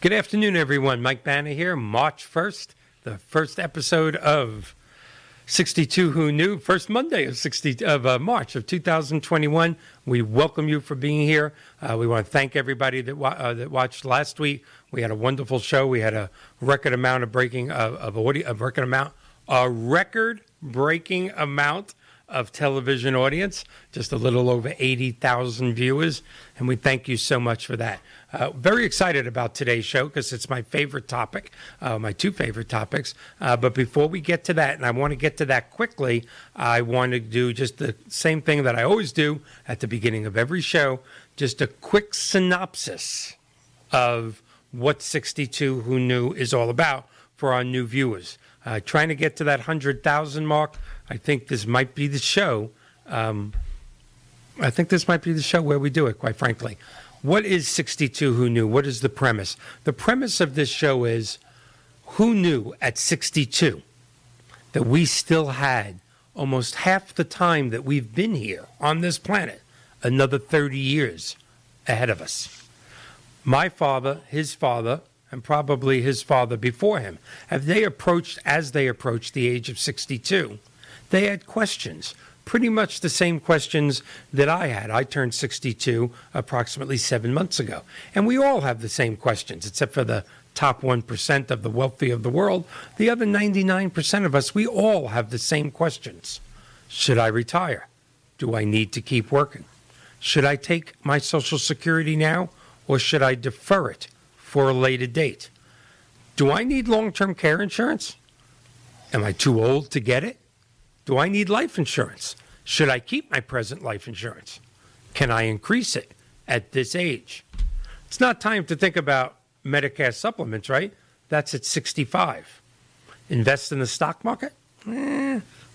Good afternoon, everyone. Mike Banner here. March 1st, the first episode of 62 Who Knew, first Monday of March of 2021. We welcome you for being here. We want to thank everybody that watched last week. We had a wonderful show. We had a record amount of breaking of audio, a record-breaking amount of television audience, just a little over 80,000 viewers, and we thank you so much for that. Very excited about today's show because it's my favorite topic, my two favorite topics. But before we get to that, and I want to get to that quickly, I want to do just the same thing that I always do at the beginning of every show, just a quick synopsis of what 62 Who Knew is all about for our new viewers. Trying to get to that 100,000 mark. I think this might be the show. I think this might be the show where we do it, quite frankly. What is 62 Who Knew? What is the premise? The premise of this show is, who knew at 62 that we still had almost half the time that we've been here on this planet, another 30 years ahead of us? My father, his father, and probably his father before him, as they approached the age of 62, they had questions, pretty much the same questions that I had. I turned 62 approximately 7 months ago, and we all have the same questions, except for the top 1% of the wealthy of the world. The other 99% of us, we all have the same questions. Should I retire? Do I need to keep working? Should I take my Social Security now, or should I defer it for a later date? Do I need long-term care insurance? Am I too old to get it? Do I need life insurance? Should I keep my present life insurance? Can I increase it at this age? It's not time to think about Medicare supplements, right? That's at 65. Invest in the stock market?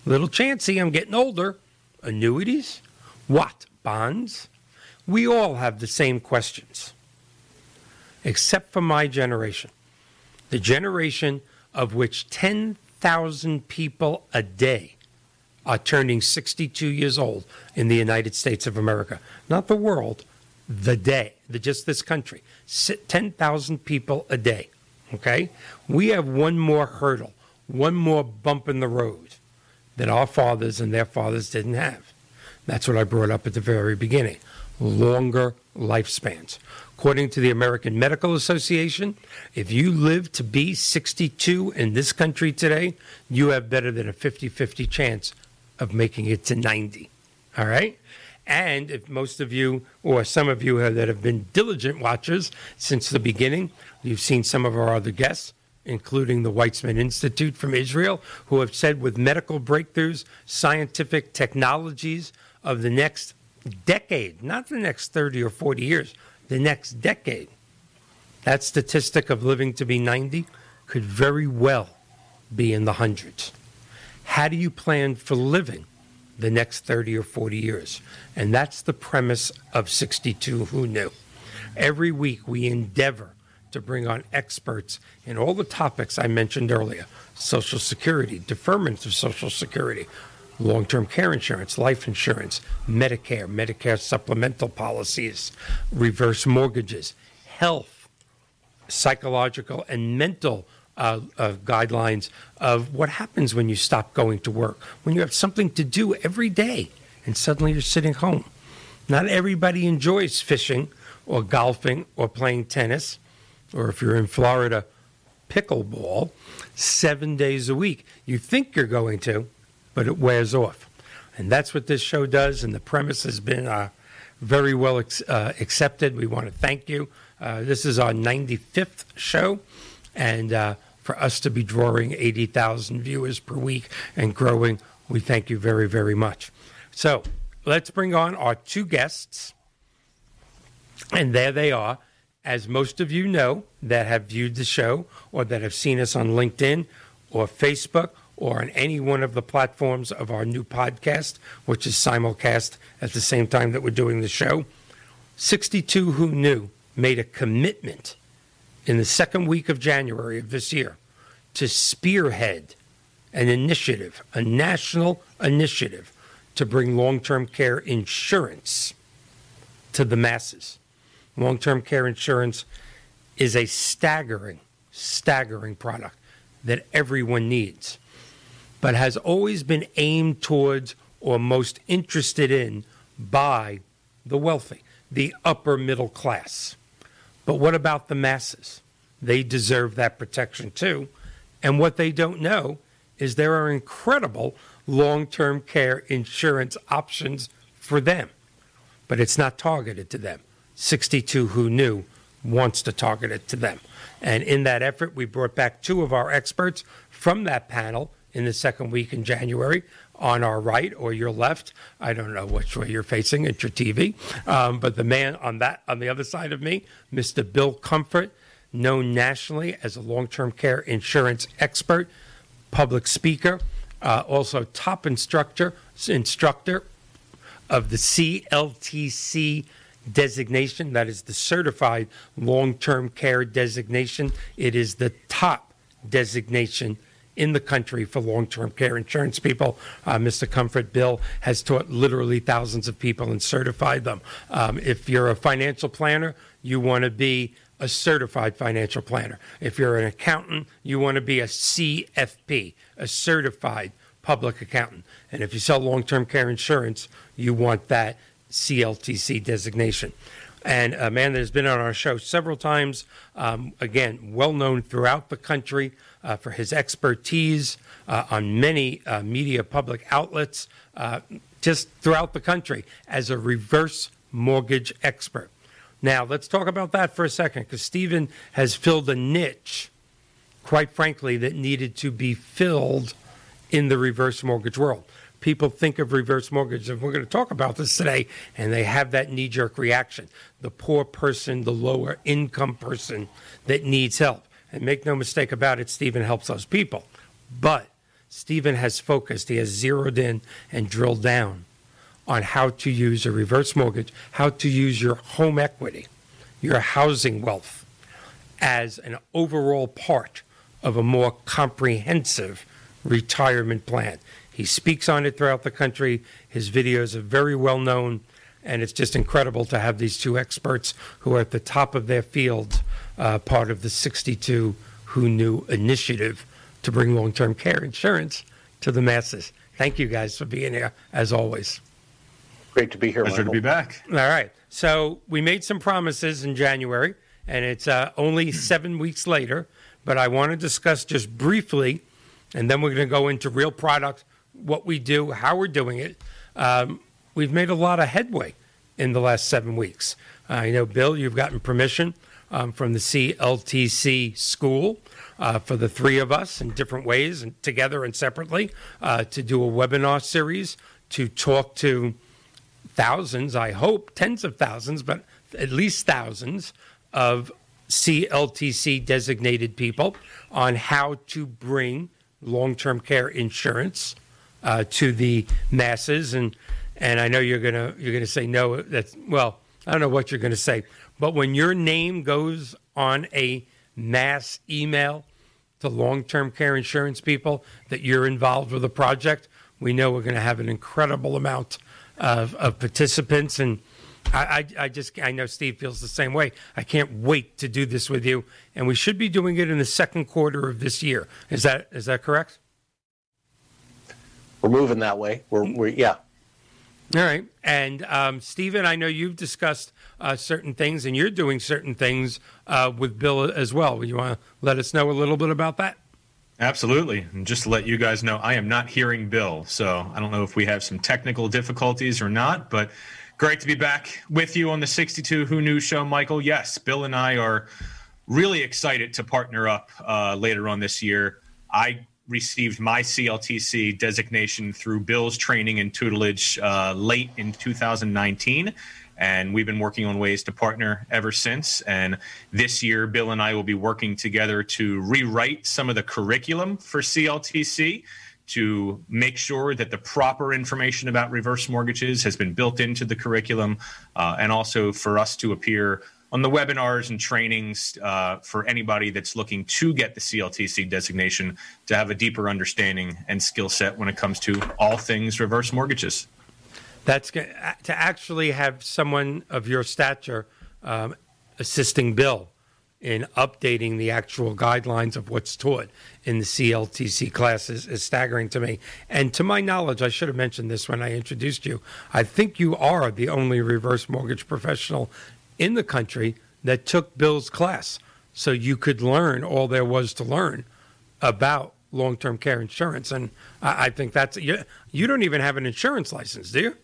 Little chancy, I'm getting older. Annuities? What? Bonds? We all have the same questions, except for my generation, the generation of which 10,000 people a day are turning 62 years old in the United States of America. Not the world, the day, just this country. 10,000 people a day, okay? We have one more hurdle, one more bump in the road that our fathers and their fathers didn't have. That's what I brought up at the very beginning, longer lifespans. According to the American Medical Association, if you live to be 62 in this country today, you have better than a 50-50 chance of making it to 90, all right? And if most of you or some of you that have been diligent watchers since the beginning, you've seen some of our other guests, including the Weizmann Institute from Israel, who have said with medical breakthroughs, scientific technologies of the next decade, not the next 30 or 40 years, the next decade, that statistic of living to be 90 could very well be in the hundreds. How do you plan for living the next 30 or 40 years? And that's the premise of 62 Who Knew. Every week we endeavor to bring on experts in all the topics I mentioned earlier, Social Security, deferment of Social Security, long-term care insurance, life insurance, Medicare, Medicare supplemental policies, reverse mortgages, health, psychological and mental guidelines of what happens when you stop going to work, when you have something to do every day and suddenly you're sitting home. Not everybody enjoys fishing or golfing or playing tennis, or if you're in Florida, pickleball, 7 days a week. You think you're going to, but it wears off. And that's what this show does, and the premise has been very well accepted. We want to thank you. This is our 95th show, and for us to be drawing 80,000 viewers per week and growing, we thank you very, very much. So let's bring on our two guests, and there they are. As most of you know that have viewed the show or that have seen us on LinkedIn or Facebook, or on any one of the platforms of our new podcast, which is simulcast at the same time that we're doing the show, 62 Who Knew made a commitment in the second week of January of this year to spearhead an initiative, a national initiative, to bring long-term care insurance to the masses. Long-term care insurance is a staggering product that everyone needs, but has always been aimed towards or most interested in by the wealthy, the upper middle class. But what about the masses? They deserve that protection too. And what they don't know is there are incredible long-term care insurance options for them, but it's not targeted to them. 62 Who Knew wants to target it to them. And in that effort, we brought back two of our experts from that panel in the second week in January, on our right or your left. I don't know which way you're facing at your TV. But the man on the other side of me, Mr. Bill Comfort, known nationally as a long-term care insurance expert, public speaker, also top instructor of the CLTC designation, that is the Certified Long-Term Care Designation. It is the top designation in the country for long-term care insurance people. Mr. Comfort, Bill, has taught literally thousands of people and certified them. If you're a financial planner, you want to be a certified financial planner. If you're an accountant, you want to be a CFP, a certified public accountant. And if you sell long-term care insurance, you want that CLTC designation. And a man that has been on our show several times, again, well-known throughout the country for his expertise on many media public outlets just throughout the country as a reverse mortgage expert. Now, let's talk about that for a second, because Stephen has filled a niche, quite frankly, that needed to be filled in the reverse mortgage world. People think of reverse mortgage, and we're going to talk about this today, and they have that knee-jerk reaction. The poor person, the lower-income person that needs help. And make no mistake about it, Stephen helps those people. But Stephen has focused, he has zeroed in and drilled down on how to use a reverse mortgage, how to use your home equity, your housing wealth, as an overall part of a more comprehensive retirement plan. He speaks on it throughout the country. His videos are very well known, and it's just incredible to have these two experts who are at the top of their field, part of the 62 Who Knew initiative to bring long-term care insurance to the masses. Thank you guys for being here, as always. Great to be here, Michael. Pleasure to be back. All right. So we made some promises in January, and it's only 7 weeks later, but I want to discuss just briefly, and then we're going to go into real products, what we do, how we're doing it. We've made a lot of headway in the last 7 weeks. I know, Bill, you've gotten permission from the CLTC school for the three of us in different ways, and together and separately, to do a webinar series to talk to thousands, I hope, tens of thousands, but at least thousands of CLTC-designated people on how to bring long-term care insurance to the masses, and I know you're gonna say no. That's, well, I don't know what you're gonna say, but when your name goes on a mass email to long-term care insurance people that you're involved with a project, we know we're gonna have an incredible amount of participants, and I know Steve feels the same way. I can't wait to do this with you, and we should be doing it in the second quarter of this year. Is that correct? We're moving that way. We're yeah. All right. And Stephen, I know you've discussed certain things, and you're doing certain things with Bill as well. You want to let us know a little bit about that? Absolutely. And just to let you guys know, I am not hearing Bill, so I don't know if we have some technical difficulties or not, but great to be back with you on the 62 Who Knew show, Michael. Yes, Bill and I are really excited to partner up later on this year. I received my CLTC designation through Bill's training and tutelage late in 2019, and we've been working on ways to partner ever since. And this year, Bill and I will be working together to rewrite some of the curriculum for CLTC to make sure that the proper information about reverse mortgages has been built into the curriculum, and also for us to appear on the webinars and trainings for anybody that's looking to get the CLTC designation to have a deeper understanding and skill set when it comes to all things reverse mortgages. That's good. To actually have someone of your stature assisting Bill in updating the actual guidelines of what's taught in the CLTC classes is staggering to me. And to my knowledge, I should have mentioned this when I introduced you, I think you are the only reverse mortgage professional in the country that took Bill's class. So you could learn all there was to learn about long-term care insurance. And I think that's, you don't even have an insurance license, do you?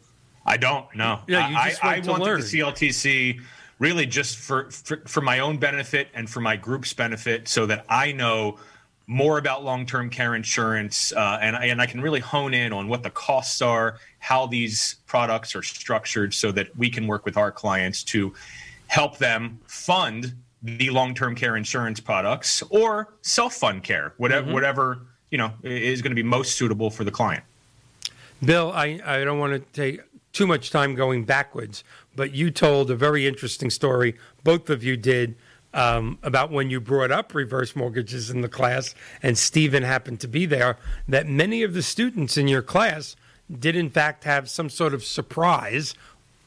I don't, no. Yeah, you just I wanted the CLTC really just for my own benefit and for my group's benefit, so that I know more about long-term care insurance, and I can really hone in on what the costs are, how these products are structured, so that we can work with our clients to help them fund the long-term care insurance products or self-fund care, whatever is going to be most suitable for the client. Bill, I don't want to take too much time going backwards, but you told a very interesting story, both of you did, about when you brought up reverse mortgages in the class, and Stephen happened to be there, that many of the students in your class did, in fact, have some sort of surprise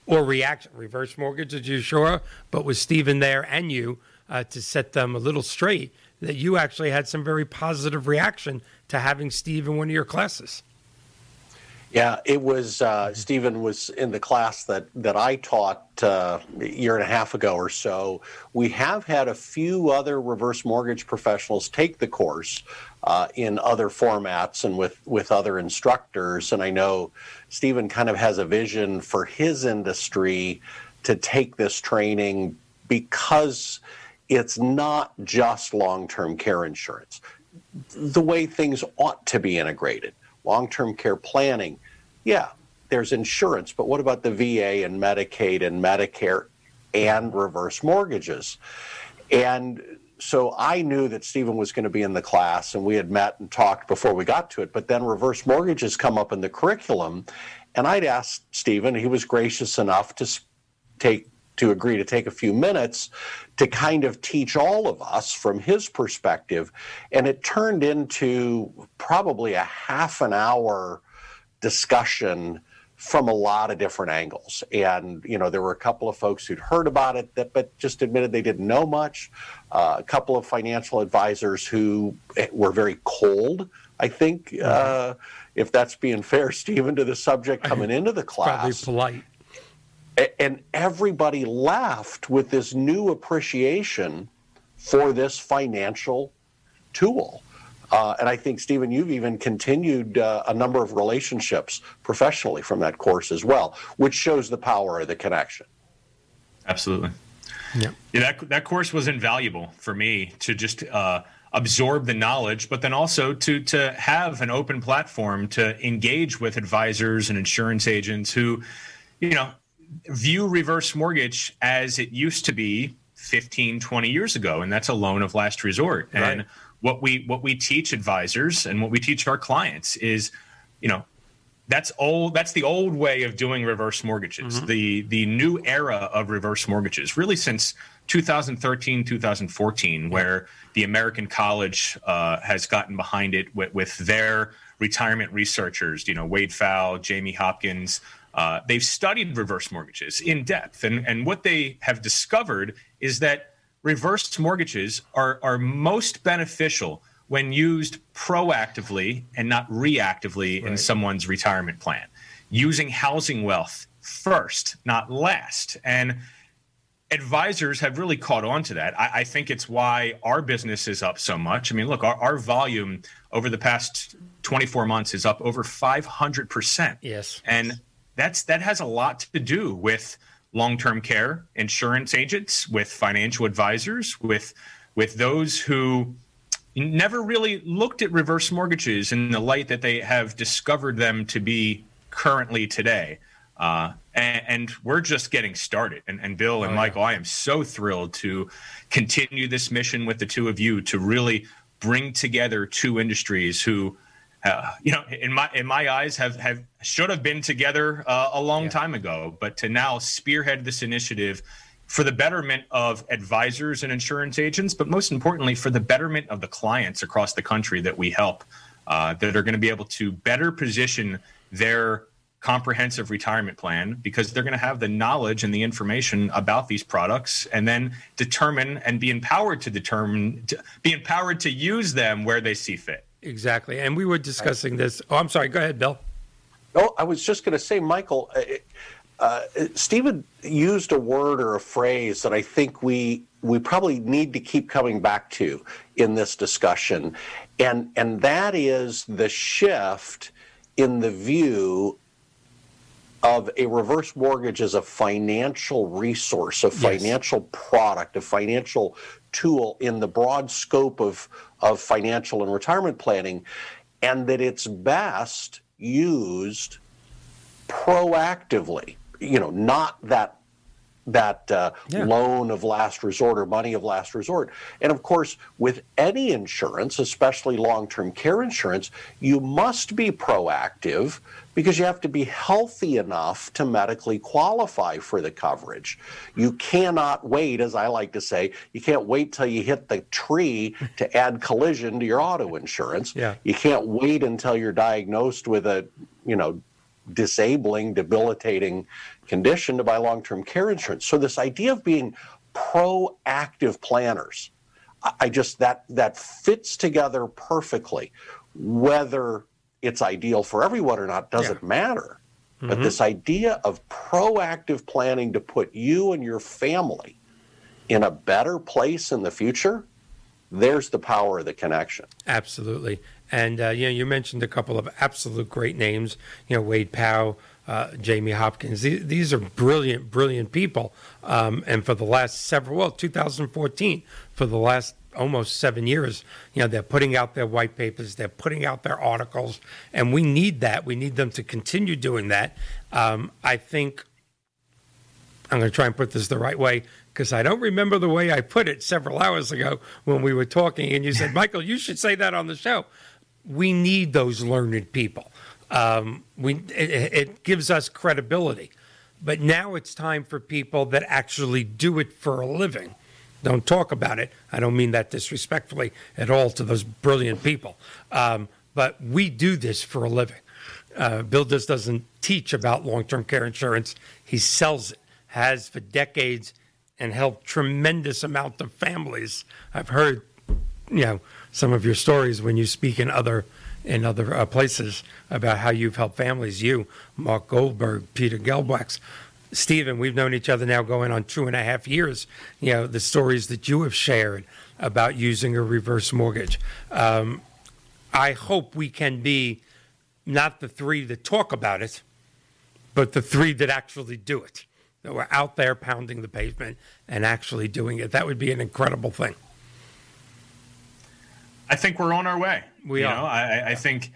or reaction. Reverse mortgages, you sure? But with Stephen there and you, to set them a little straight, that you actually had some very positive reaction to having Steve in one of your classes. Yeah, it was, Stephen was in the class that I taught a year and a half ago or so. We have had a few other reverse mortgage professionals take the course in other formats and with other instructors. And I know Stephen kind of has a vision for his industry to take this training, because it's not just long-term care insurance. The way things ought to be integrated. Long-term care planning, yeah, there's insurance, but what about the VA and Medicaid and Medicare and reverse mortgages? And so I knew that Stephen was going to be in the class, and we had met and talked before we got to it, but then reverse mortgages come up in the curriculum, and I'd asked Stephen, he was gracious enough to agree to take a few minutes to kind of teach all of us from his perspective. And it turned into probably a half an hour discussion from a lot of different angles. And, there were a couple of folks who'd heard about it, but just admitted they didn't know much. A couple of financial advisors who were very cold, I think, if that's being fair, Stephen, to the subject coming into the class. Probably polite. And everybody left with this new appreciation for this financial tool. And I think, Stephen, you've even continued a number of relationships professionally from that course as well, which shows the power of the connection. Absolutely. Yeah, that course was invaluable for me to just absorb the knowledge, but then also to have an open platform to engage with advisors and insurance agents who, view reverse mortgage as it used to be 15, 20 years ago, and that's a loan of last resort. Right. And what we teach advisors and what we teach our clients is, that's old. That's the old way of doing reverse mortgages. Mm-hmm. The new era of reverse mortgages, really since 2013, 2014, where the American College has gotten behind it with their retirement researchers, Wade Fowle, Jamie Hopkins. They've studied reverse mortgages in depth, and what they have discovered is that reverse mortgages are most beneficial when used proactively and not reactively in someone's retirement plan, using housing wealth first, not last. And advisors have really caught on to that. I think it's why our business is up so much. I mean, look, our volume over the past 24 months is up over 500%. Yes. And that has a lot to do with long-term care insurance agents, with financial advisors, with those who never really looked at reverse mortgages in the light that they have discovered them to be currently today. And we're just getting started. And Bill and Michael, I am so thrilled to continue this mission with the two of you to really bring together two industries who, in my eyes, should have been together a long time ago, but to now spearhead this initiative for the betterment of advisors and insurance agents, but most importantly for the betterment of the clients across the country that we help, that are going to be able to better position their comprehensive retirement plan, because they're going to have the knowledge and the information about these products, and then determine and be empowered to use them where they see fit. Exactly. And we were discussing this. Oh, I'm sorry. Go ahead, Bill. No, I was just going to say, Michael, Stephen used a word or a phrase that I think we probably need to keep coming back to in this discussion, and that is the shift in the view of a reverse mortgage as a financial resource, a financial product, a financial tool in the broad scope of financial and retirement planning, and that it's best used proactively. You know, not that loan of last resort or money of last resort. And of course, with any insurance, especially long-term care insurance, you must be proactive because you have to be healthy enough to medically qualify for the coverage. You cannot wait, as I like to say, you can't wait till you hit the tree to add collision to your auto insurance. Yeah. You can't wait until you're diagnosed with a, disabling, debilitating condition to buy long-term care insurance. So this idea of being proactive planners, I just that fits together perfectly. Whether it's ideal for everyone or not doesn't matter. Mm-hmm. But this idea of proactive planning to put you and your family in a better place in the future, there's the power of the connection. Absolutely. And you mentioned a couple of absolute great names. Wade Fowle, Jamie Hopkins. These are brilliant, brilliant people. And for the last 2014, for the last almost 7 years, they're putting out their white papers, they're putting out their articles, and we need that. We need them to continue doing that. I think I'm going to try and put this the right way, because I don't remember the way I put it several hours ago when we were talking, and you said, Michael, you should say that on the show. We need those learned people. It gives us credibility. But now it's time for people that actually do it for a living. Don't talk about it. I don't mean that disrespectfully at all to those brilliant people. But we do this for a living. Bill just doesn't teach about long-term care insurance. He sells it, has for decades, and helped tremendous amount of families. I've heard, some of your stories when you speak in other places about how you've helped families, you, Mark Goldberg, Peter Gelbwax. Stephen, we've known each other now going on 2.5 years. The stories that you have shared about using a reverse mortgage. I hope we can be not the three that talk about it, but the three that actually do it, that were out there pounding the pavement and actually doing it. That would be an incredible thing. I think we're on our way. We are. I think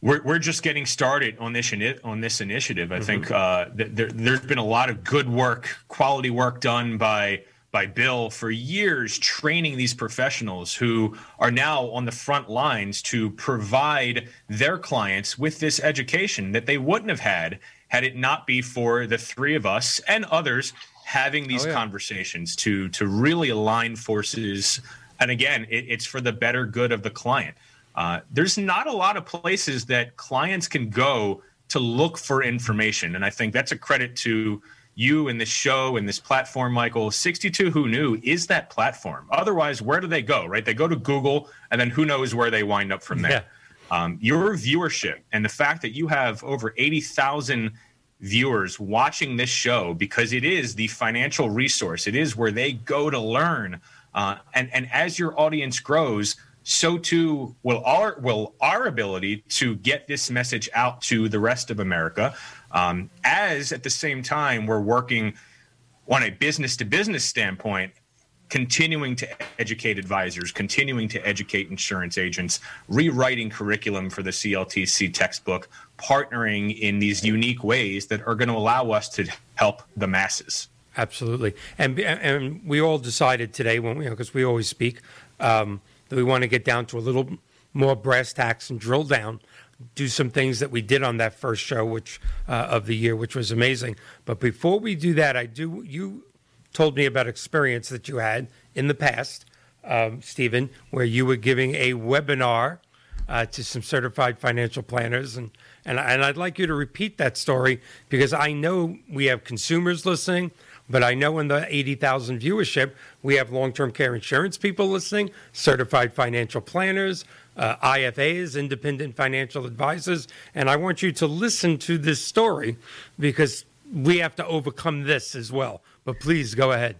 we're just getting started on this initiative. I mm-hmm. think there's been a lot of good work, quality work done by Bill for years, training these professionals who are now on the front lines to provide their clients with this education that they wouldn't have had it not be for the three of us and others having these conversations to really align forces. And again, it's for the better good of the client. There's not a lot of places that clients can go to look for information. And I think that's a credit to you and this show and this platform, Michael. 62 Who Knew is that platform. Otherwise, where do they go, right? They go to Google, and then who knows where they wind up from there. Yeah. Your viewership and the fact that you have over 80,000 viewers watching this show, because it is the financial resource. It is where they go to learn. And as your audience grows, so too will our ability to get this message out to the rest of America, as at the same time we're working on a business-to-business standpoint, continuing to educate advisors, continuing to educate insurance agents, rewriting curriculum for the CLTC textbook, partnering in these unique ways that are going to allow us to help the masses. Absolutely. And we all decided today, when because we always speak, that we want to get down to a little more brass tacks and drill down, do some things that we did on that first show of the year, which was amazing. But before we do that, you told me about experience that you had in the past, Stephen, where you were giving a webinar to some certified financial planners. And I'd like you to repeat that story, because I know we have consumers listening, but I know in the 80,000 viewership, we have long-term care insurance people listening, certified financial planners, IFAs, independent financial advisors. And I want you to listen to this story, because we have to overcome this as well. But please go ahead.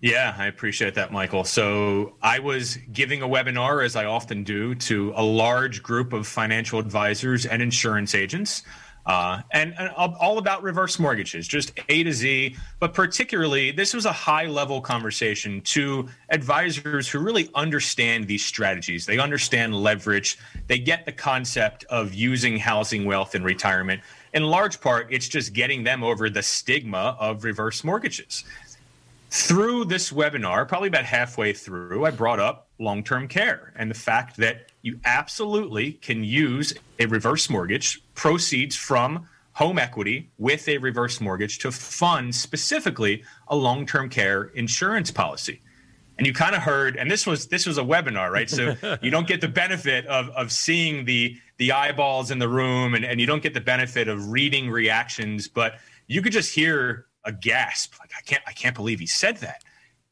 Yeah, I appreciate that, Michael. So I was giving a webinar, as I often do, to a large group of financial advisors and insurance agents, and all about reverse mortgages, just A to Z. But particularly, this was a high-level conversation to advisors who really understand these strategies. They understand leverage. They get the concept of using housing wealth in retirement. In large part, it's just getting them over the stigma of reverse mortgages. Through this webinar, probably about halfway through, I brought up long-term care and the fact that you absolutely can use a reverse mortgage, proceeds from home equity with a reverse mortgage, to fund specifically a long-term care insurance policy. And you kind of heard, and this was a webinar, right? So you don't get the benefit of seeing the eyeballs in the room, and you don't get the benefit of reading reactions, but you could just hear a gasp, like, I can't believe he said that.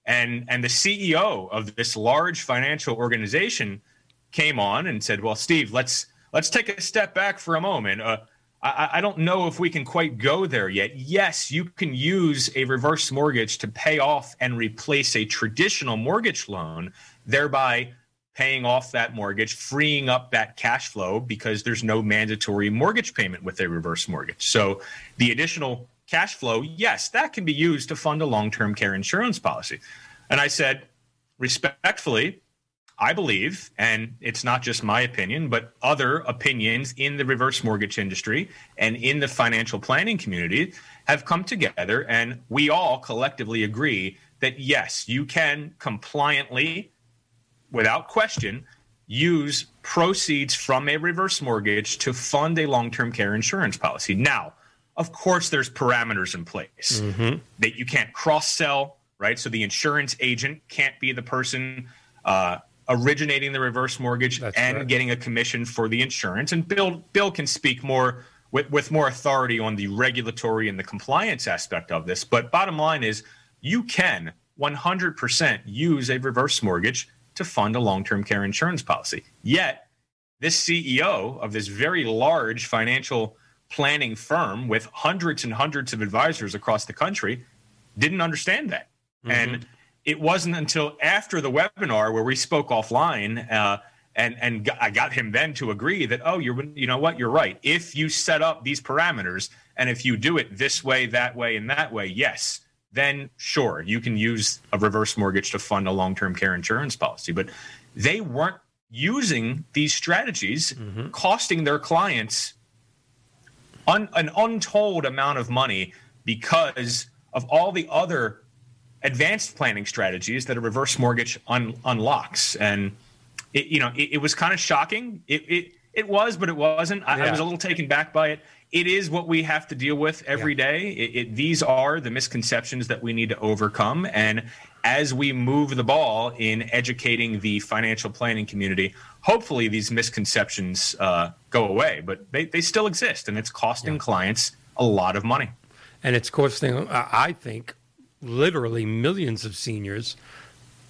And the CEO of this large financial organization came on and said, well, Steve, let's take a step back for a moment. I don't know if we can quite go there yet. Yes, you can use a reverse mortgage to pay off and replace a traditional mortgage loan, thereby paying off that mortgage, freeing up that cash flow, because there's no mandatory mortgage payment with a reverse mortgage. So the additional cash flow, yes, that can be used to fund a long-term care insurance policy. And I said, respectfully, I believe, and it's not just my opinion, but other opinions in the reverse mortgage industry and in the financial planning community have come together, and we all collectively agree that, yes, you can compliantly, without question, use proceeds from a reverse mortgage to fund a long-term care insurance policy. Now, of course, there's parameters in place that you can't cross-sell, right? So the insurance agent can't be the person originating the reverse mortgage getting a commission for the insurance. And Bill can speak more with more authority on the regulatory and the compliance aspect of this. But bottom line is, you can 100% use a reverse mortgage to fund a long-term care insurance policy. Yet, this CEO of this very large financial planning firm with hundreds and hundreds of advisors across the country didn't understand that. And it wasn't until after the webinar, where we spoke offline, and I got him then to agree that, oh, you know what, you're right. If you set up these parameters, and if you do it this way, that way, and that way, yes, then sure, you can use a reverse mortgage to fund a long-term care insurance policy. But they weren't using these strategies, costing their clients an untold amount of money because of all the other advanced planning strategies that a reverse mortgage unlocks. And it was kind of shocking. It was, but it wasn't. I was a little taken back by it. It is what we have to deal with every day. These are the misconceptions that we need to overcome. And as we move the ball in educating the financial planning community, hopefully these misconceptions go away. But they still exist, and it's costing clients a lot of money. And it's costing, I think, literally millions of seniors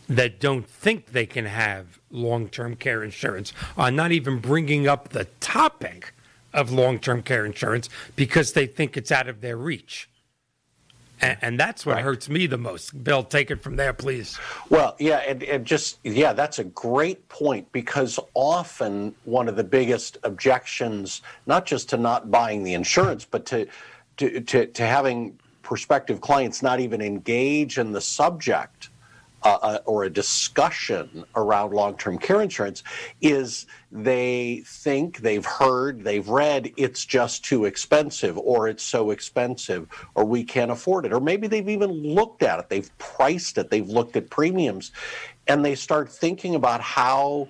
that don't think they can have long-term care insurance are not even bringing up the topic of long-term care insurance because they think it's out of their reach. And that's what hurts me the most. Bill, take it from there, please. Well, that's a great point, because often one of the biggest objections, not just to not buying the insurance, but to having prospective clients not even engage in the subject or a discussion around long-term care insurance, is they think they've heard, they've read, it's just too expensive, or it's so expensive, or we can't afford it. Or maybe they've even looked at it, they've priced it, they've looked at premiums, and they start thinking about how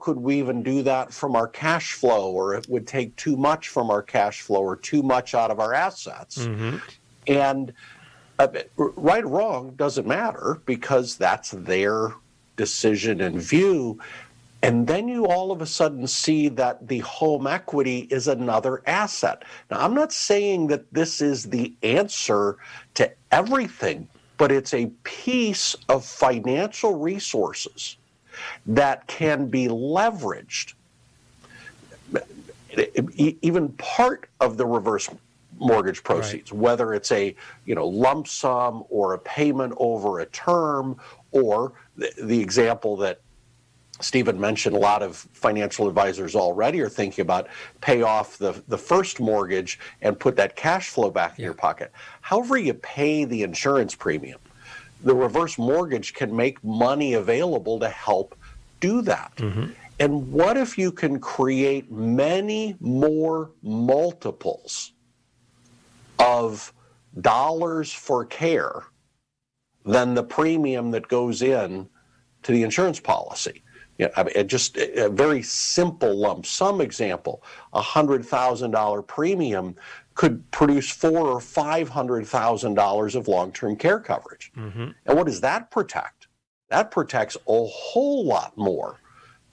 could we even do that from our cash flow, or it would take too much from our cash flow, or too much out of our assets. And right or wrong doesn't matter, because that's their decision and view. And then you all of a sudden see that the home equity is another asset. Now, I'm not saying that this is the answer to everything, but it's a piece of financial resources that can be leveraged. Even part of the reverse mortgage proceeds, right, whether it's a lump sum or a payment over a term, or the example that Stephen mentioned, a lot of financial advisors already are thinking about, pay off the first mortgage and put that cash flow back in your pocket. However you pay the insurance premium, the reverse mortgage can make money available to help do that. Mm-hmm. And what if you can create many more multiples of dollars for care than the premium that goes in to the insurance policy? Just a very simple lump sum example, $100,000 premium could produce $400,000 or $500,000 of long-term care coverage. Mm-hmm. And what does that protect? That protects a whole lot more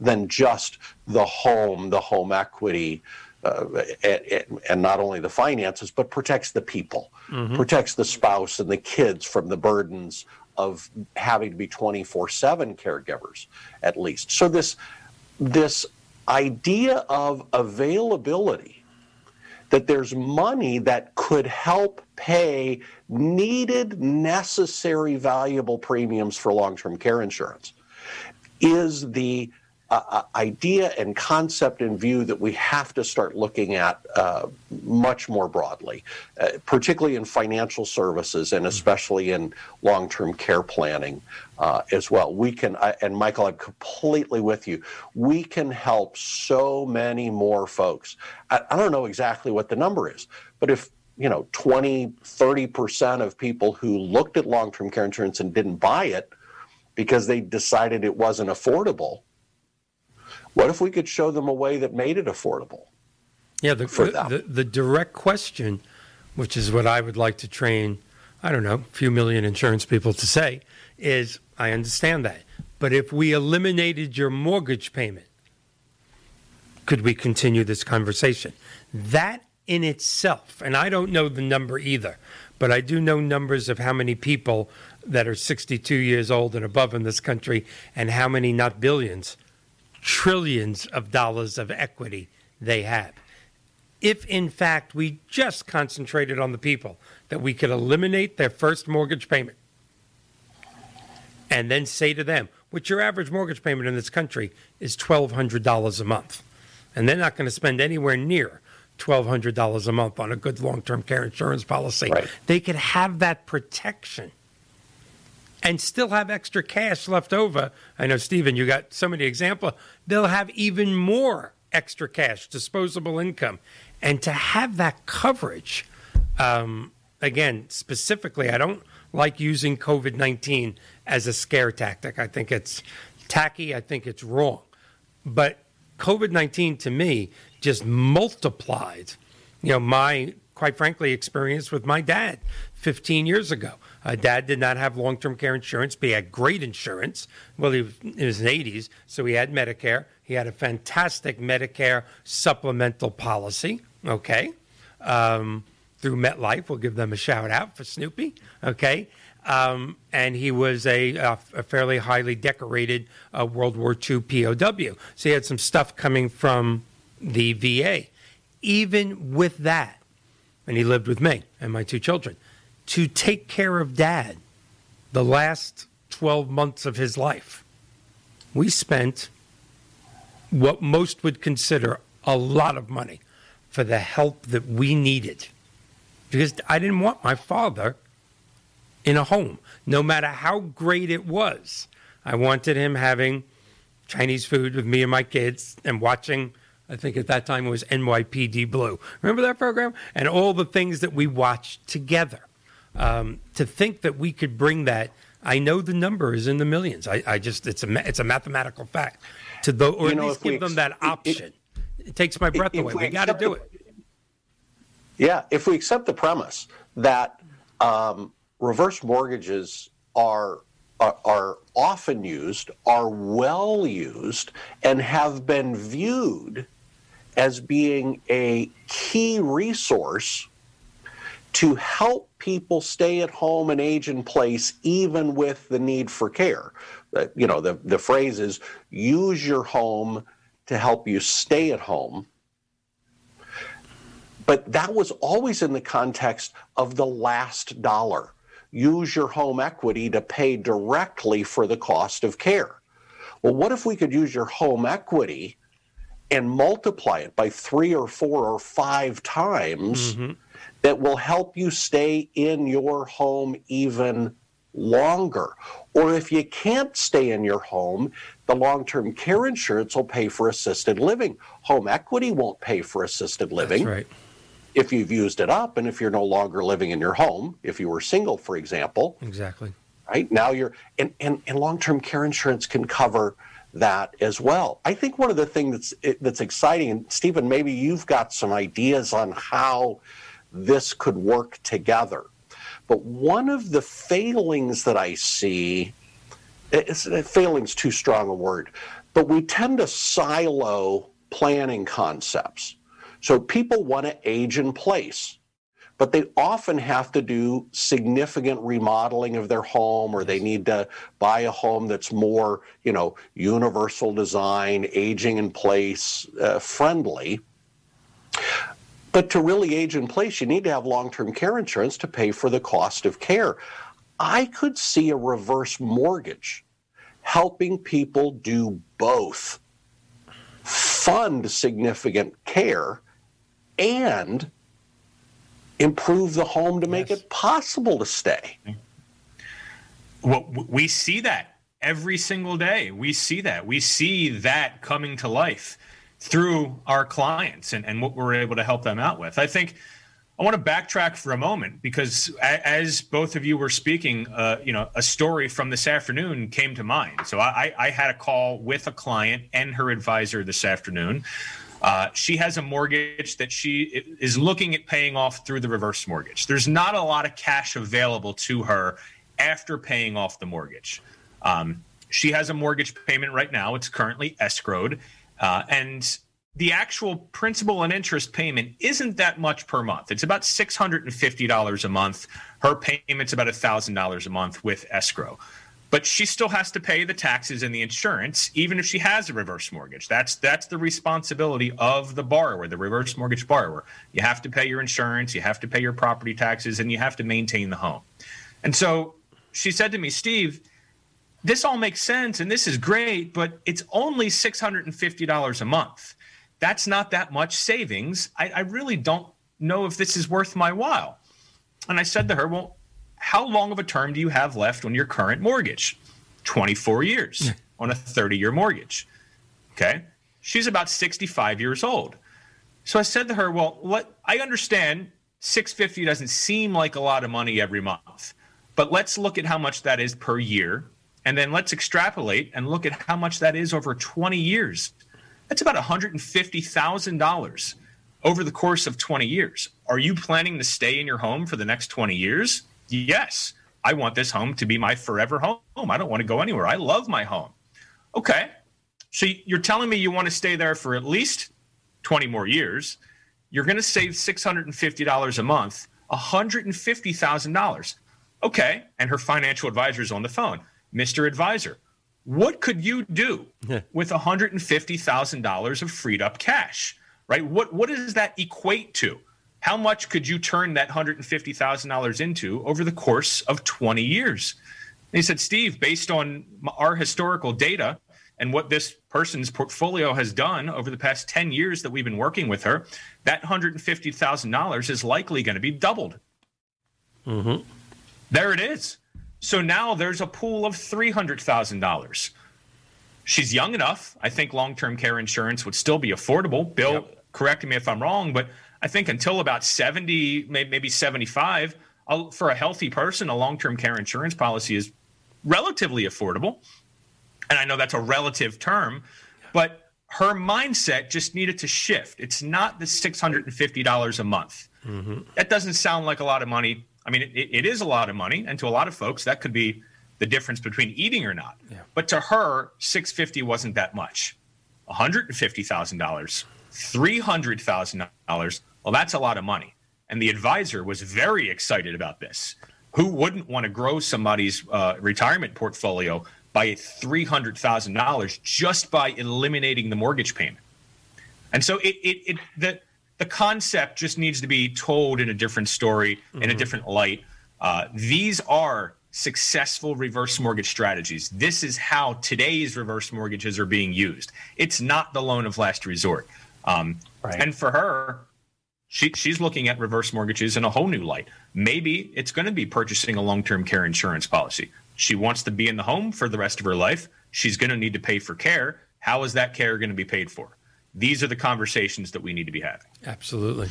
than just the home equity, and not only the finances, but protects the people, mm-hmm, protects the spouse and the kids from the burdens of having to be 24/7 caregivers, at least. So this idea of availability, that there's money that could help pay needed, necessary, valuable premiums for long-term care insurance, is the idea and concept and view that we have to start looking at much more broadly, particularly in financial services and especially in long-term care planning as well. We can, and Michael, I'm completely with you, we can help so many more folks. I don't know exactly what the number is, but if 20, 30% of people who looked at long-term care insurance and didn't buy it because they decided it wasn't affordable, what if we could show them a way that made it affordable? Yeah, the direct question, which is what I would like to train, a few million insurance people to say, is, I understand that, but if we eliminated your mortgage payment, could we continue this conversation? That in itself, and I don't know the number either, but I do know numbers of how many people that are 62 years old and above in this country, and how many, not billions, trillions of dollars of equity they have. If, in fact, we just concentrated on the people, that we could eliminate their first mortgage payment and then say to them, which your average mortgage payment in this country is $1,200 a month, and they're not going to spend anywhere near $1,200 a month on a good long-term care insurance policy. Right. They could have that protection and still have extra cash left over. I know, Stephen, you got so many examples. They'll have even more extra cash, disposable income. And to have that coverage, again, specifically, I don't like using COVID-19 as a scare tactic. I think it's tacky. I think it's wrong. But COVID-19, to me, just multiplied, my, quite frankly, experience with my dad 15 years ago. Dad did not have long-term care insurance, but he had great insurance. Well, he was in his 80s, so he had Medicare. He had a fantastic Medicare supplemental policy, okay, through MetLife. We'll give them a shout-out for Snoopy, okay? And he was a fairly highly decorated World War II POW. So he had some stuff coming from the VA. Even with that, and he lived with me and my two children, to take care of Dad the last 12 months of his life, we spent what most would consider a lot of money for the help that we needed. Because I didn't want my father in a home, no matter how great it was. I wanted him having Chinese food with me and my kids and watching, I think at that time it was NYPD Blue. Remember that program? And all the things that we watched together. To think that we could bring that, I know the number is in the millions. I just it's a mathematical fact. To the, or at least give them that option. It takes my breath away. We got to do it. Yeah, if we accept the premise that reverse mortgages are are often used, are well used, and have been viewed as being a key resource to help people stay at home and age in place, even with the need for care. You know, the phrase is, use your home to help you stay at home. But that was always in the context of the last dollar. Use your home equity to pay directly for the cost of care. Well, what if we could use your home equity and multiply it by 3 or 4 or 5 times? Mm-hmm. That will help you stay in your home even longer. Or if you can't stay in your home, the long-term care insurance will pay for assisted living. Home equity won't pay for assisted living. That's right. If you've used it up and if you're no longer living in your home, if you were single, for example. Exactly. Right? Now you're and long-term care insurance can cover that as well. I think one of the things that's exciting, and Stephen, maybe you've got some ideas on how this could work together. But one of the failings that I see, failing's too strong a word, but we tend to silo planning concepts. So people want to age in place, but they often have to do significant remodeling of their home, or they need to buy a home that's more, you know, universal design, aging in place friendly. But to really age in place, you need to have long-term care insurance to pay for the cost of care. I could see a reverse mortgage helping people do both. Fund significant care and improve the home to make it possible to stay. Well, we see that every single day. We see that. We see that coming to life through our clients and what we're able to help them out with. I think I want to backtrack for a moment because as both of you were speaking, you know, a story from this afternoon came to mind. So I had a call with a client and her advisor this afternoon. She has a mortgage that she is looking at paying off through the reverse mortgage. There's not a lot of cash available to her after paying off the mortgage. She has a mortgage payment right now. It's currently escrowed. And the actual principal and interest payment isn't that much per month. It's about $650 a month. Her payment's about $1,000 a month with escrow. But she still has to pay the taxes and the insurance, even if she has a reverse mortgage. That's the responsibility of the borrower, the reverse mortgage borrower. You have to pay your insurance, you have to pay your property taxes, and you have to maintain the home. And so she said to me, Steve, this all makes sense and this is great, but it's only $650 a month. That's not that much savings. I really don't know if this is worth my while. And I said to her, well, how long of a term do you have left on your current mortgage? 24 years on a 30-year mortgage. Okay. She's about 65 years old. So I said to her, well, I understand $650 doesn't seem like a lot of money every month, but let's look at how much that is per year. And then let's extrapolate and look at how much that is over 20 years. That's about $150,000 over the course of 20 years. Are you planning to stay in your home for the next 20 years? Yes. I want this home to be my forever home. I don't want to go anywhere. I love my home. Okay. So you're telling me you want to stay there for at least 20 more years. You're going to save $650 a month, $150,000. Okay. And her financial advisor is on the phone. Mr. Advisor, what could you do with $150,000 of freed up cash, right? What does that equate to? How much could you turn that $150,000 into over the course of 20 years? And he said, Steve, based on our historical data and what this person's portfolio has done over the past 10 years that we've been working with her, that $150,000 is likely going to be doubled. Mm-hmm. There it is. So now there's a pool of $300,000. She's young enough. I think long-term care insurance would still be affordable. Bill, correct me if I'm wrong, but I think until about 70, maybe 75, for a healthy person, a long-term care insurance policy is relatively affordable. And I know that's a relative term, but her mindset just needed to shift. It's not the $650 a month. Mm-hmm. That doesn't sound like a lot of money. I mean, it is a lot of money, and to a lot of folks, that could be the difference between eating or not. Yeah. But to her, $650 wasn't that much. $150,000, $300,000, well, that's a lot of money. And the advisor was very excited about this. Who wouldn't want to grow somebody's retirement portfolio by $300,000 just by eliminating the mortgage payment? And so the concept just needs to be told in a different story, in a different light. These are successful reverse mortgage strategies. This is how today's reverse mortgages are being used. It's not the loan of last resort. Right. And for her, she's looking at reverse mortgages in a whole new light. Maybe it's going to be purchasing a long-term care insurance policy. She wants to be in the home for the rest of her life. She's going to need to pay for care. How is that care going to be paid for? These are the conversations that we need to be having. Absolutely.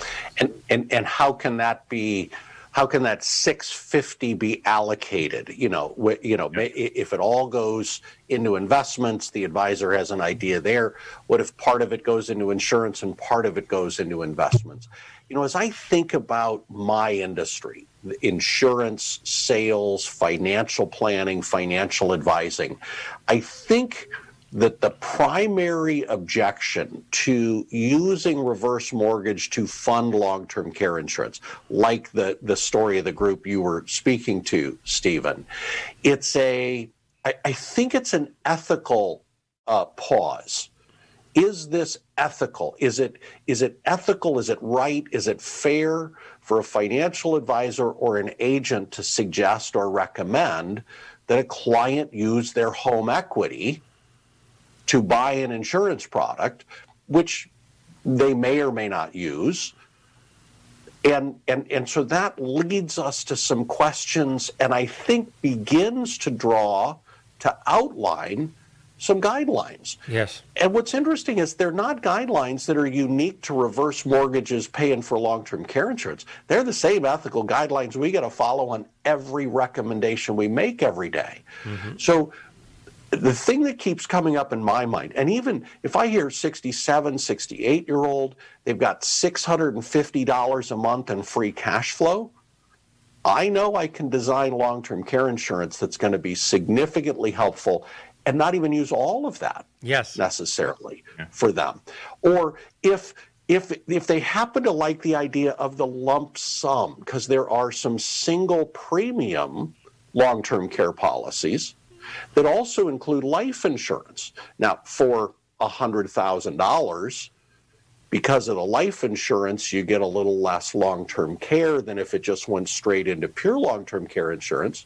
And how can that be? How can that $650 be allocated? If it all goes into investments, the advisor has an idea there. What if part of it goes into insurance and part of it goes into investments? As I think about my industry, insurance, sales, financial planning, financial advising, I think that the primary objection to using reverse mortgage to fund long-term care insurance, like the story of the group you were speaking to, Stephen, I think it's an ethical pause. Is this ethical? Is it ethical? Is it right? Is it fair for a financial advisor or an agent to suggest or recommend that a client use their home equity to buy an insurance product, which they may or may not use? And so that leads us to some questions, and I think begins to outline some guidelines. Yes. And what's interesting is they're not guidelines that are unique to reverse mortgages paying for long-term care insurance. They're the same ethical guidelines we got to follow on every recommendation we make every day. Mm-hmm. So the thing that keeps coming up in my mind, and even if I hear 67, 68-year-old, they've got $650 a month in free cash flow, I know I can design long-term care insurance that's going to be significantly helpful and not even use all of that necessarily for them. Or if they happen to like the idea of the lump sum, because there are some single premium long-term care policies that also include life insurance. Now, for $100,000, because of the life insurance, you get a little less long-term care than if it just went straight into pure long-term care insurance.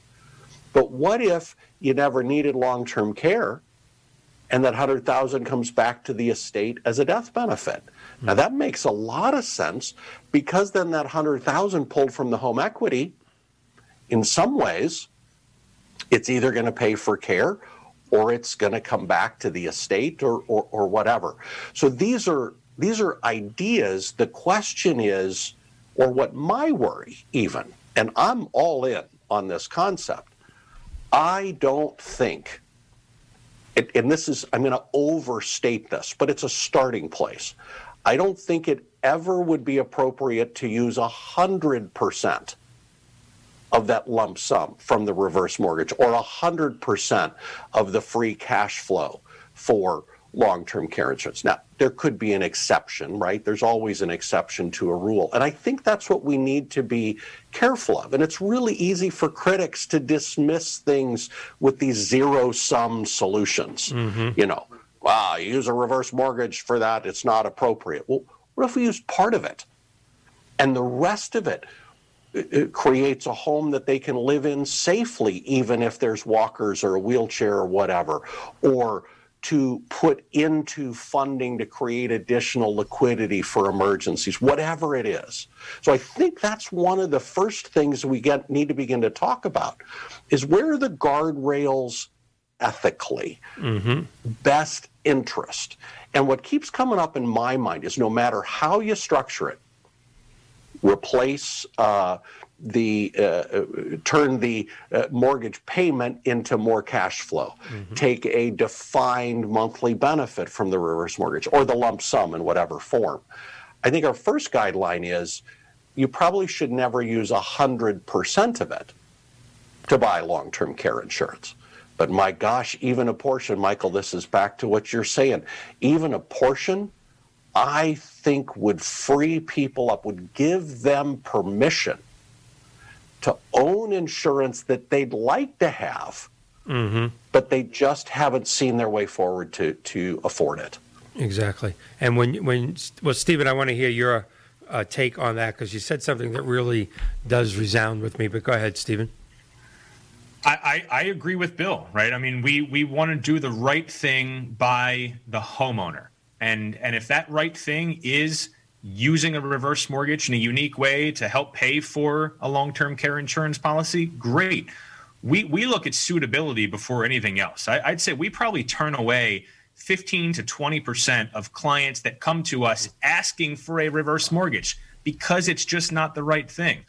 But what if you never needed long-term care and that $100,000 comes back to the estate as a death benefit? Mm-hmm. Now, that makes a lot of sense, because then that $100,000 pulled from the home equity, in some ways, it's either going to pay for care or it's going to come back to the estate or whatever. So these are ideas. The question is, or what my worry even, and I'm all in on this concept, I don't think, and this is, I'm going to overstate this, but it's a starting place. I don't think it ever would be appropriate to use 100% of that lump sum from the reverse mortgage or 100% of the free cash flow for long-term care insurance. Now, there could be an exception, right? There's always an exception to a rule. And I think that's what we need to be careful of. And it's really easy for critics to dismiss things with these zero-sum solutions. Mm-hmm. You use a reverse mortgage for that, it's not appropriate. Well, what if we use part of it and the rest of it? It creates a home that they can live in safely, even if there's walkers or a wheelchair or whatever, or to put into funding to create additional liquidity for emergencies, whatever it is. So I think that's one of the first things we need to begin to talk about is, where are the guardrails ethically, best interest? And what keeps coming up in my mind is, no matter how you structure it, replace turn the mortgage payment into more cash flow. Mm-hmm. Take a defined monthly benefit from the reverse mortgage or the lump sum in whatever form. I think our first guideline is you probably should never use 100% of it. to buy long-term care insurance. But my gosh, even a portion, Michael, this is back to what you're saying, even a portion, I think would free people up, would give them permission to own insurance that they'd like to have, but they just haven't seen their way forward to afford it. Exactly. And well, Stephen, I want to hear your take on that, because you said something that really does resound with me, but go ahead, Stephen. I agree with Bill, right? I mean, we want to do the right thing by the homeowner. And if that right thing is using a reverse mortgage in a unique way to help pay for a long-term care insurance policy, great. We look at suitability before anything else. I'd say we probably turn away 15 to 20% of clients that come to us asking for a reverse mortgage because it's just not the right thing.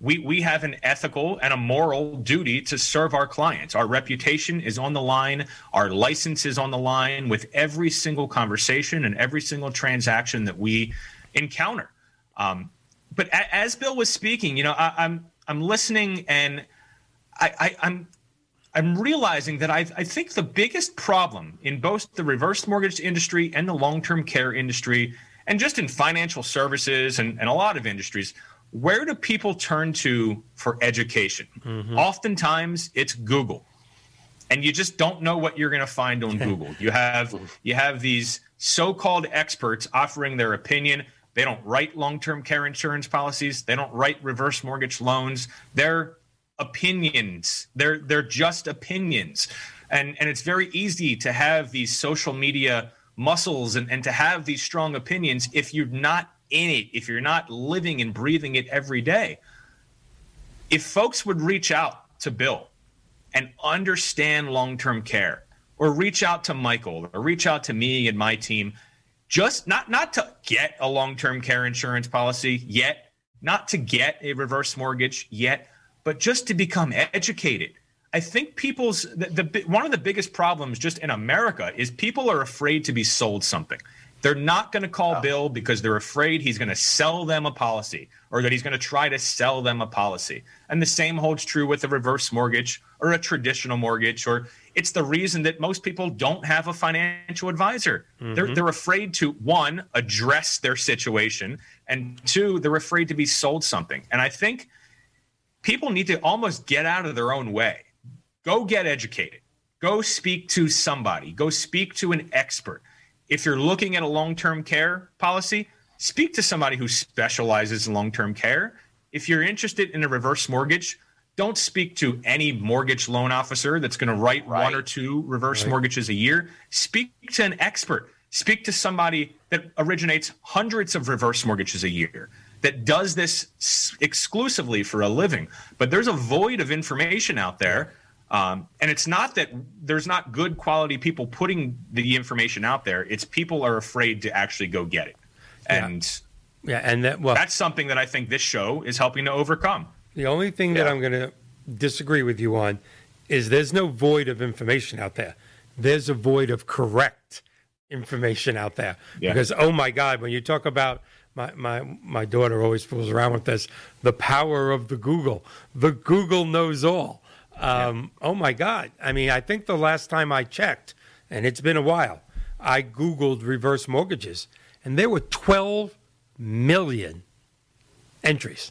We have an ethical and a moral duty to serve our clients. Our reputation is on the line. Our license is on the line with every single conversation and every single transaction that we encounter. But as Bill was speaking, you know, I'm listening, and I'm realizing that I think the biggest problem in both the reverse mortgage industry and the long-term care industry, and just in financial services and a lot of industries, where do people turn to for education? Oftentimes it's Google, and you just don't know what you're going to find on Google. You have these so-called experts offering their opinion. They don't write long-term care insurance policies. They don't write reverse mortgage loans. They're opinions. They're just opinions. And it's very easy to have these social media muscles and to have these strong opinions if you're not in it, if you're not living and breathing it every day. If folks would reach out to Bill and understand long-term care, or reach out to Michael, or reach out to me and my team, just not to get a long-term care insurance policy yet, not to get a reverse mortgage yet, but just to become educated. I think people's one of the biggest problems just in America is people are afraid to be sold something. They're not going to call Bill because they're afraid he's going to sell them a policy, or that he's going to try to sell them a policy. And the same holds true with a reverse mortgage or a traditional mortgage, or it's the reason that most people don't have a financial advisor. They're afraid to, one, address their situation, and two, they're afraid to be sold something. And I think people need to almost get out of their own way. Go get educated. Go speak to somebody. Go speak to an expert. If you're looking at a long-term care policy, speak to somebody who specializes in long-term care. If you're interested in a reverse mortgage, don't speak to any mortgage loan officer that's going to write one or two reverse mortgages a year. Speak to an expert. Speak to somebody that originates hundreds of reverse mortgages a year, that does this exclusively for a living. But there's a void of information out there. And it's not that there's not good quality people putting the information out there. It's people are afraid to actually go get it. And that's something that I think this show is helping to overcome. The only thing that I'm going to disagree with you on is there's no void of information out there. There's a void of correct information out there. Because, oh, my God, when you talk about my daughter always fools around with this, the power of the Google. The Google knows all. Oh, my God. I mean, I think the last time I checked, and it's been a while, I Googled reverse mortgages, and there were 12 million entries.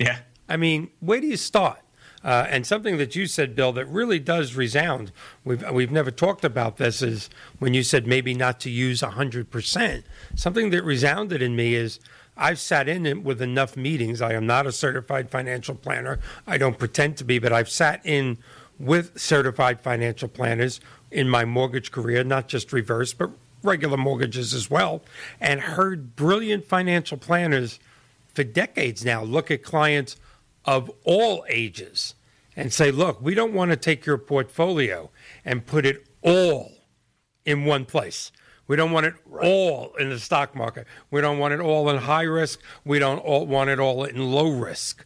Yeah. I mean, where do you start? And something that you said, Bill, that really does resound, we've never talked about this, is when you said maybe not to use 100%. Something that resounded in me is, I've sat in with enough meetings. I am not a certified financial planner. I don't pretend to be, but I've sat in with certified financial planners in my mortgage career, not just reverse, but regular mortgages as well, and heard brilliant financial planners for decades now look at clients of all ages and say, look, we don't want to take your portfolio and put it all in one place. We don't want it all in the stock market. We don't want it all in high risk. We don't want it all in low risk.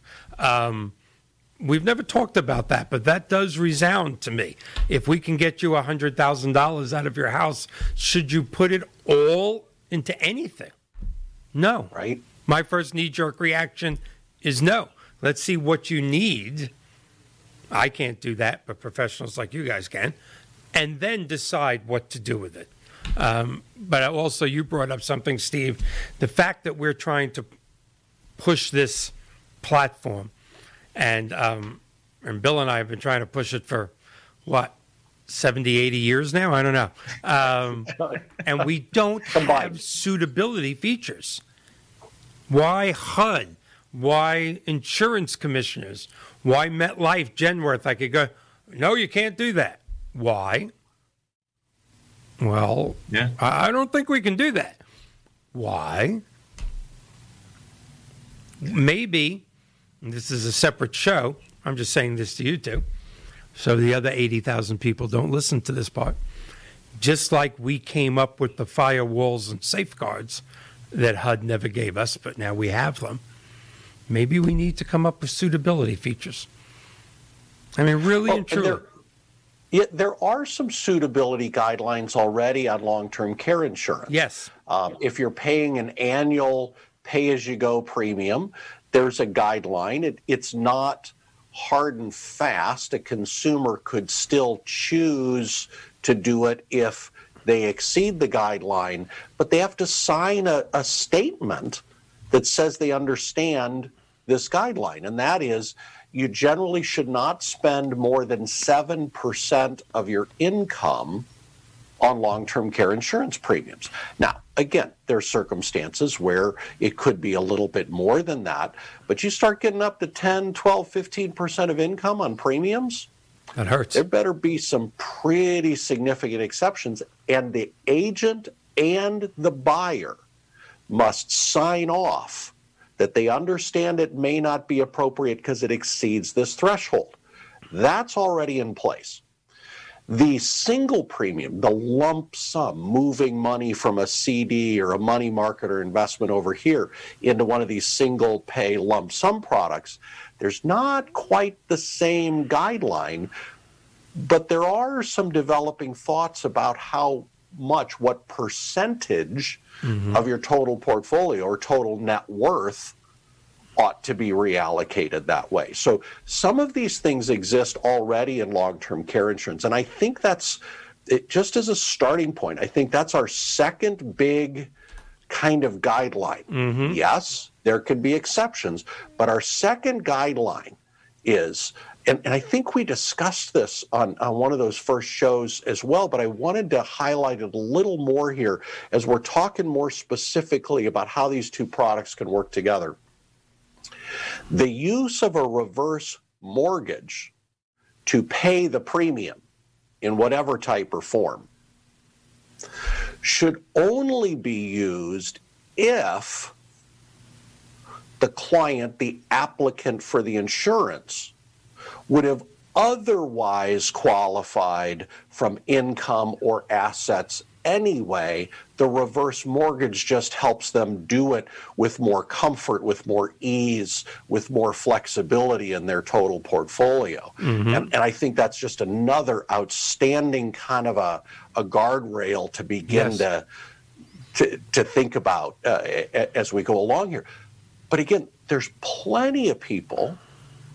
We've never talked about that, but that does resound to me. If we can get you $100,000 out of your house, should you put it all into anything? No. Right. My first knee-jerk reaction is no. Let's see what you need I can't do that, but professionals like you guys can, and then decide what to do with it. But also, you brought up something, Steve, the fact that we're trying to push this platform, and Bill and I have been trying to push it for, 70, 80 years now? I don't know. And we don't have suitability features. Why HUD? Why insurance commissioners? Why MetLife, Genworth? I could go, no, you can't do that. Why? Well, yeah. I don't think we can do that. Why? Maybe, and this is a separate show, I'm just saying this to you two, so the other 80,000 people don't listen to this part. Just like we came up with the firewalls and safeguards that HUD never gave us, but now we have them, maybe we need to come up with suitability features. I mean, really and truly. There are some suitability guidelines already on long-term care insurance. Yes. If you're paying an annual pay-as-you-go premium, there's a guideline. It's not hard and fast. A consumer could still choose to do it if they exceed the guideline, but they have to sign a statement that says they understand this guideline, and that is you generally should not spend more than 7% of your income on long-term care insurance premiums. Now, again, there are circumstances where it could be a little bit more than that, but you start getting up to 10, 12, 15% of income on premiums, that hurts. There better be some pretty significant exceptions, and the agent and the buyer must sign off that they understand it may not be appropriate because it exceeds this threshold. That's already in place. The single premium, the lump sum, moving money from a CD or a money market or investment over here into one of these single pay lump sum products, there's not quite the same guideline, but there are some developing thoughts about how much, what percentage of your total portfolio or total net worth ought to be reallocated that way. So some of these things exist already in long-term care insurance. And I think that's, it just as a starting point, I think that's our second big kind of guideline. Yes, there could be exceptions, but our second guideline is, and I think we discussed this on one of those first shows as well, but I wanted to highlight it a little more here as we're talking more specifically about how these two products can work together. The use of a reverse mortgage to pay the premium in whatever type or form should only be used if the client, the applicant for the insurance, would have otherwise qualified from income or assets anyway. The reverse mortgage just helps them do it with more comfort, with more ease, with more flexibility in their total portfolio. And I think that's just another outstanding kind of a guardrail to begin to think about as we go along here. But again, there's plenty of people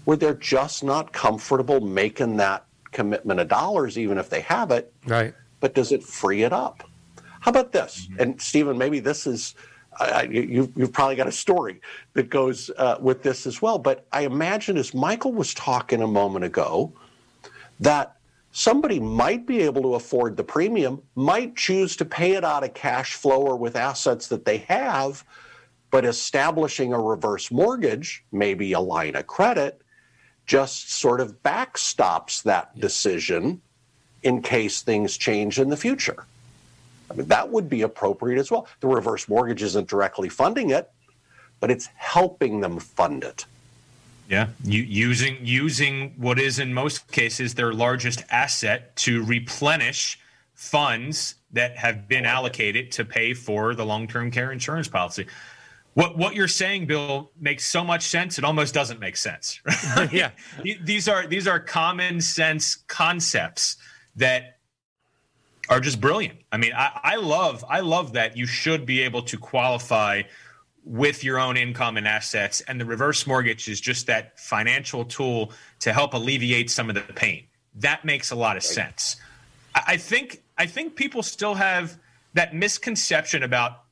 where they're just not comfortable making that commitment of dollars, even if they have it. Right. But does it free it up? How about this? And Stephen, maybe this is, you've probably got a story that goes with this as well. But I imagine, as Michael was talking a moment ago, that somebody might be able to afford the premium, might choose to pay it out of cash flow or with assets that they have, but establishing a reverse mortgage, maybe a line of credit, just sort of backstops that decision in case things change in the future. I mean, that would be appropriate as well. The reverse mortgage isn't directly funding it, but it's helping them fund it. Yeah, using what is in most cases their largest asset to replenish funds that have been allocated to pay for the long-term care insurance policy. What you're saying, Bill, makes so much sense, it almost doesn't make sense. Right? Yeah. These are common sense concepts that are just brilliant. I mean, I love that you should be able to qualify with your own income and assets. And the reverse mortgage is just that financial tool to help alleviate some of the pain. That makes a lot of sense. I think people still have that misconception about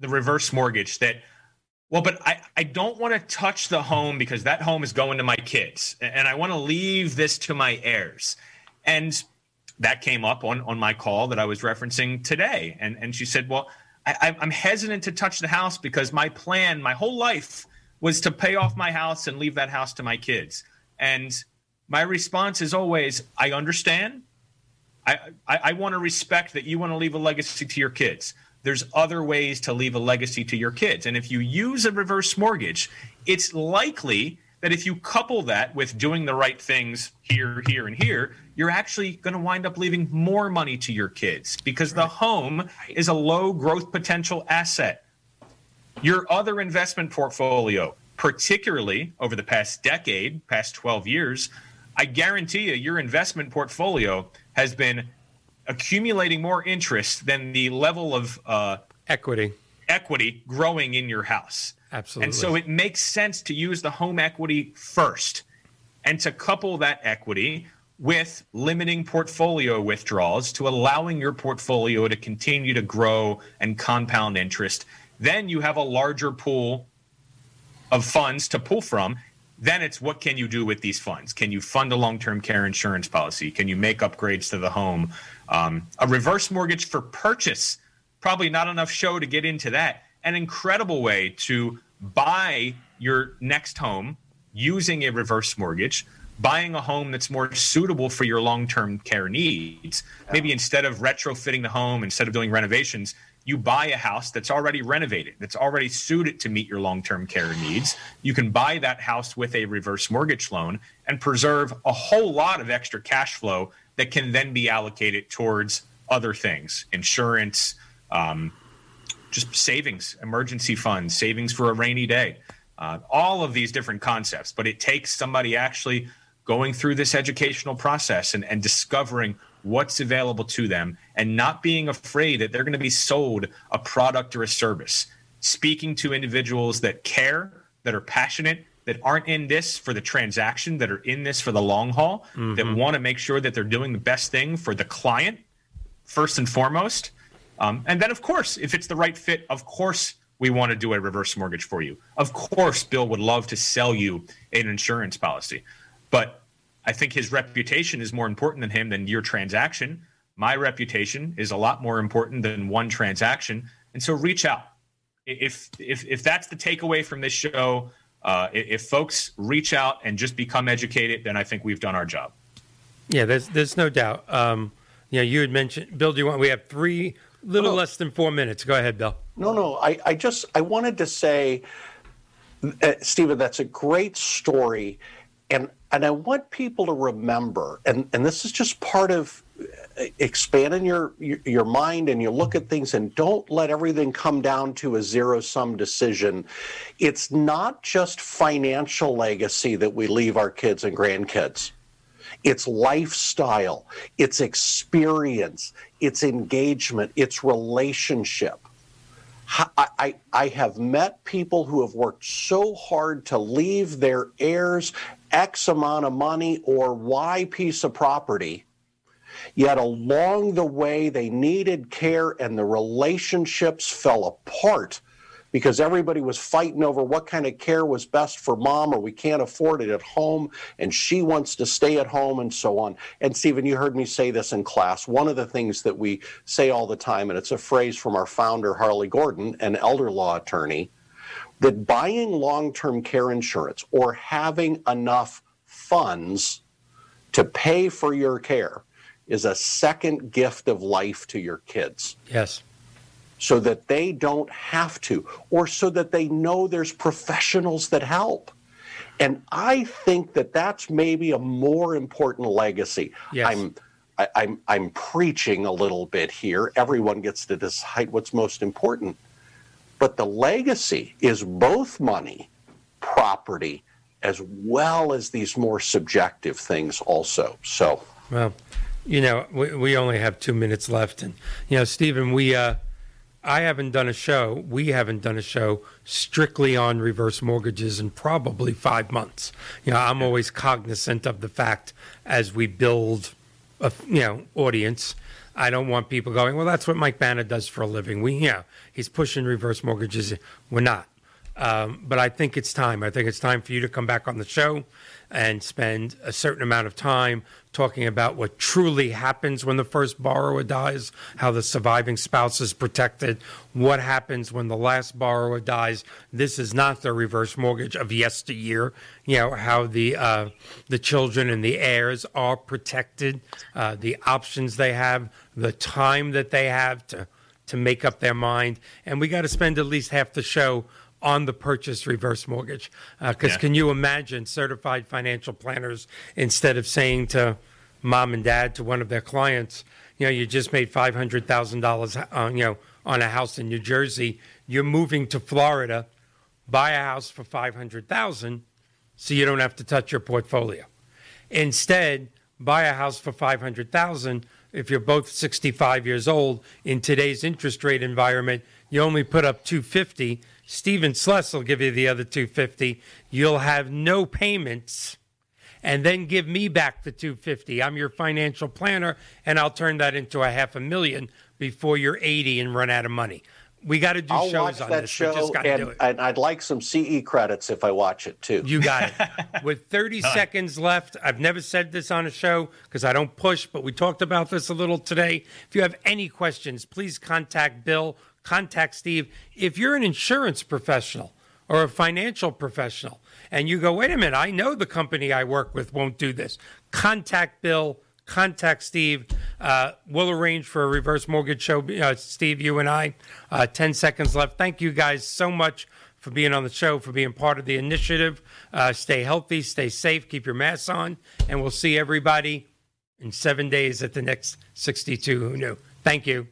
the reverse mortgage that, well, but I don't want to touch the home because that home is going to my kids and I want to leave this to my heirs. And that came up on my call that I was referencing today. And she said, well, I'm hesitant to touch the house because my plan, my whole life was to pay off my house and leave that house to my kids. And my response is always, I understand. I want to respect that you want to leave a legacy to your kids. There's other ways to leave a legacy to your kids. And if you use a reverse mortgage, it's likely that if you couple that with doing the right things here, here, and here, you're actually going to wind up leaving more money to your kids because the home is a low growth potential asset. Your other investment portfolio, particularly over the past decade, past 12 years, I guarantee you your investment portfolio has been accumulating more interest than the level of equity growing in your house. Absolutely. And so it makes sense to use the home equity first and to couple that equity with limiting portfolio withdrawals to allowing your portfolio to continue to grow and compound interest. Then you have a larger pool of funds to pull from. Then it's what can you do with these funds? Can you fund a long-term care insurance policy? Can you make upgrades to the home? A reverse mortgage for purchase, probably not enough show to get into that. An incredible way to buy your next home using a reverse mortgage, buying a home that's more suitable for your long-term care needs. Maybe instead of retrofitting the home, instead of doing renovations, you buy a house that's already renovated, that's already suited to meet your long-term care needs. You can buy that house with a reverse mortgage loan and preserve a whole lot of extra cash flow that can then be allocated towards other things, insurance, just savings, emergency funds, savings for a rainy day, all of these different concepts. But it takes somebody actually going through this educational process and discovering what's available to them and not being afraid that they're going to be sold a product or a service. Speaking to individuals that care, that are passionate, that aren't in this for the transaction, that are in this for the long haul, that want to make sure that they're doing the best thing for the client first and foremost. And then, of course, if it's the right fit, of course, we want to do a reverse mortgage for you. Of course, Bill would love to sell you an insurance policy, but I think his reputation is more important than him than your transaction. My reputation is a lot more important than one transaction. And so reach out. If that's the takeaway from this show, if folks reach out and just become educated, then I think we've done our job. Yeah, there's no doubt. You had mentioned, Bill, we have less than 4 minutes. Go ahead, Bill. No. I wanted to say, Stephen, that's a great story. And I want people to remember, and this is just part of expanding your mind, and you look at things and don't let everything come down to a zero-sum decision. It's not just financial legacy that we leave our kids and grandkids. It's lifestyle, it's experience, it's engagement, it's relationship. I have met people who have worked so hard to leave their heirs X amount of money or Y piece of property, yet along the way they needed care and the relationships fell apart because everybody was fighting over what kind of care was best for mom, or we can't afford it at home and she wants to stay at home, and so on. And Stephen, you heard me say this in class. One of the things that we say all the time, and it's a phrase from our founder, Harley Gordon, an elder law attorney, that buying long-term care insurance or having enough funds to pay for your care is a second gift of life to your kids. Yes. So that they don't have to, or so that they know there's professionals that help. And I think that that's maybe a more important legacy. Yes. I'm preaching a little bit here. Everyone gets to decide what's most important. But the legacy is both money, property, as well as these more subjective things also. So, well, we only have 2 minutes left. And, Stephen, I haven't done a show, we haven't done a show strictly on reverse mortgages in probably 5 months. You know, I'm always cognizant of the fact as we build a, you know, audience, I don't want people going, well, that's what Mike Banner does for a living. We, you know, he's pushing reverse mortgages. We're not. But I think it's time. I think it's time for you to come back on the show and spend a certain amount of time talking about what truly happens when the first borrower dies, how the surviving spouse is protected, what happens when the last borrower dies. This is not the reverse mortgage of yesteryear. You know, how the children and the heirs are protected, the options they have, the time that they have to make up their mind. And we got to spend at least half the show on the purchase reverse mortgage. Because can you imagine certified financial planners, instead of saying to mom and dad, to one of their clients, you know, you just made $500,000 on, you know, on a house in New Jersey. You're moving to Florida, buy a house for $500,000 so you don't have to touch your portfolio. Instead, buy a house for $500,000. If you're both 65 years old, in today's interest rate environment, you only put up $250. Stephen Sless will give you the other $250. You'll have no payments, and then give me back the $250. I'm your financial planner, and I'll turn that into a $500,000 before you're 80 and run out of money. We got to do I'll shows watch on that this. Show, just and, do it. And I'd like some CE credits if I watch it too. You got it. With 30 seconds left, I've never said this on a show because I don't push, but we talked about this a little today. If you have any questions, please contact Bill. Contact Steve. If you're an insurance professional or a financial professional and you go, wait a minute, I know the company I work with won't do this, contact Bill, contact Steve. We'll arrange for a reverse mortgage show, Steve, you and I. 10 seconds left. Thank you guys so much for being on the show, for being part of the initiative. Stay healthy, stay safe, keep your masks on, and we'll see everybody in 7 days at the next 62 Who Knew. Thank you.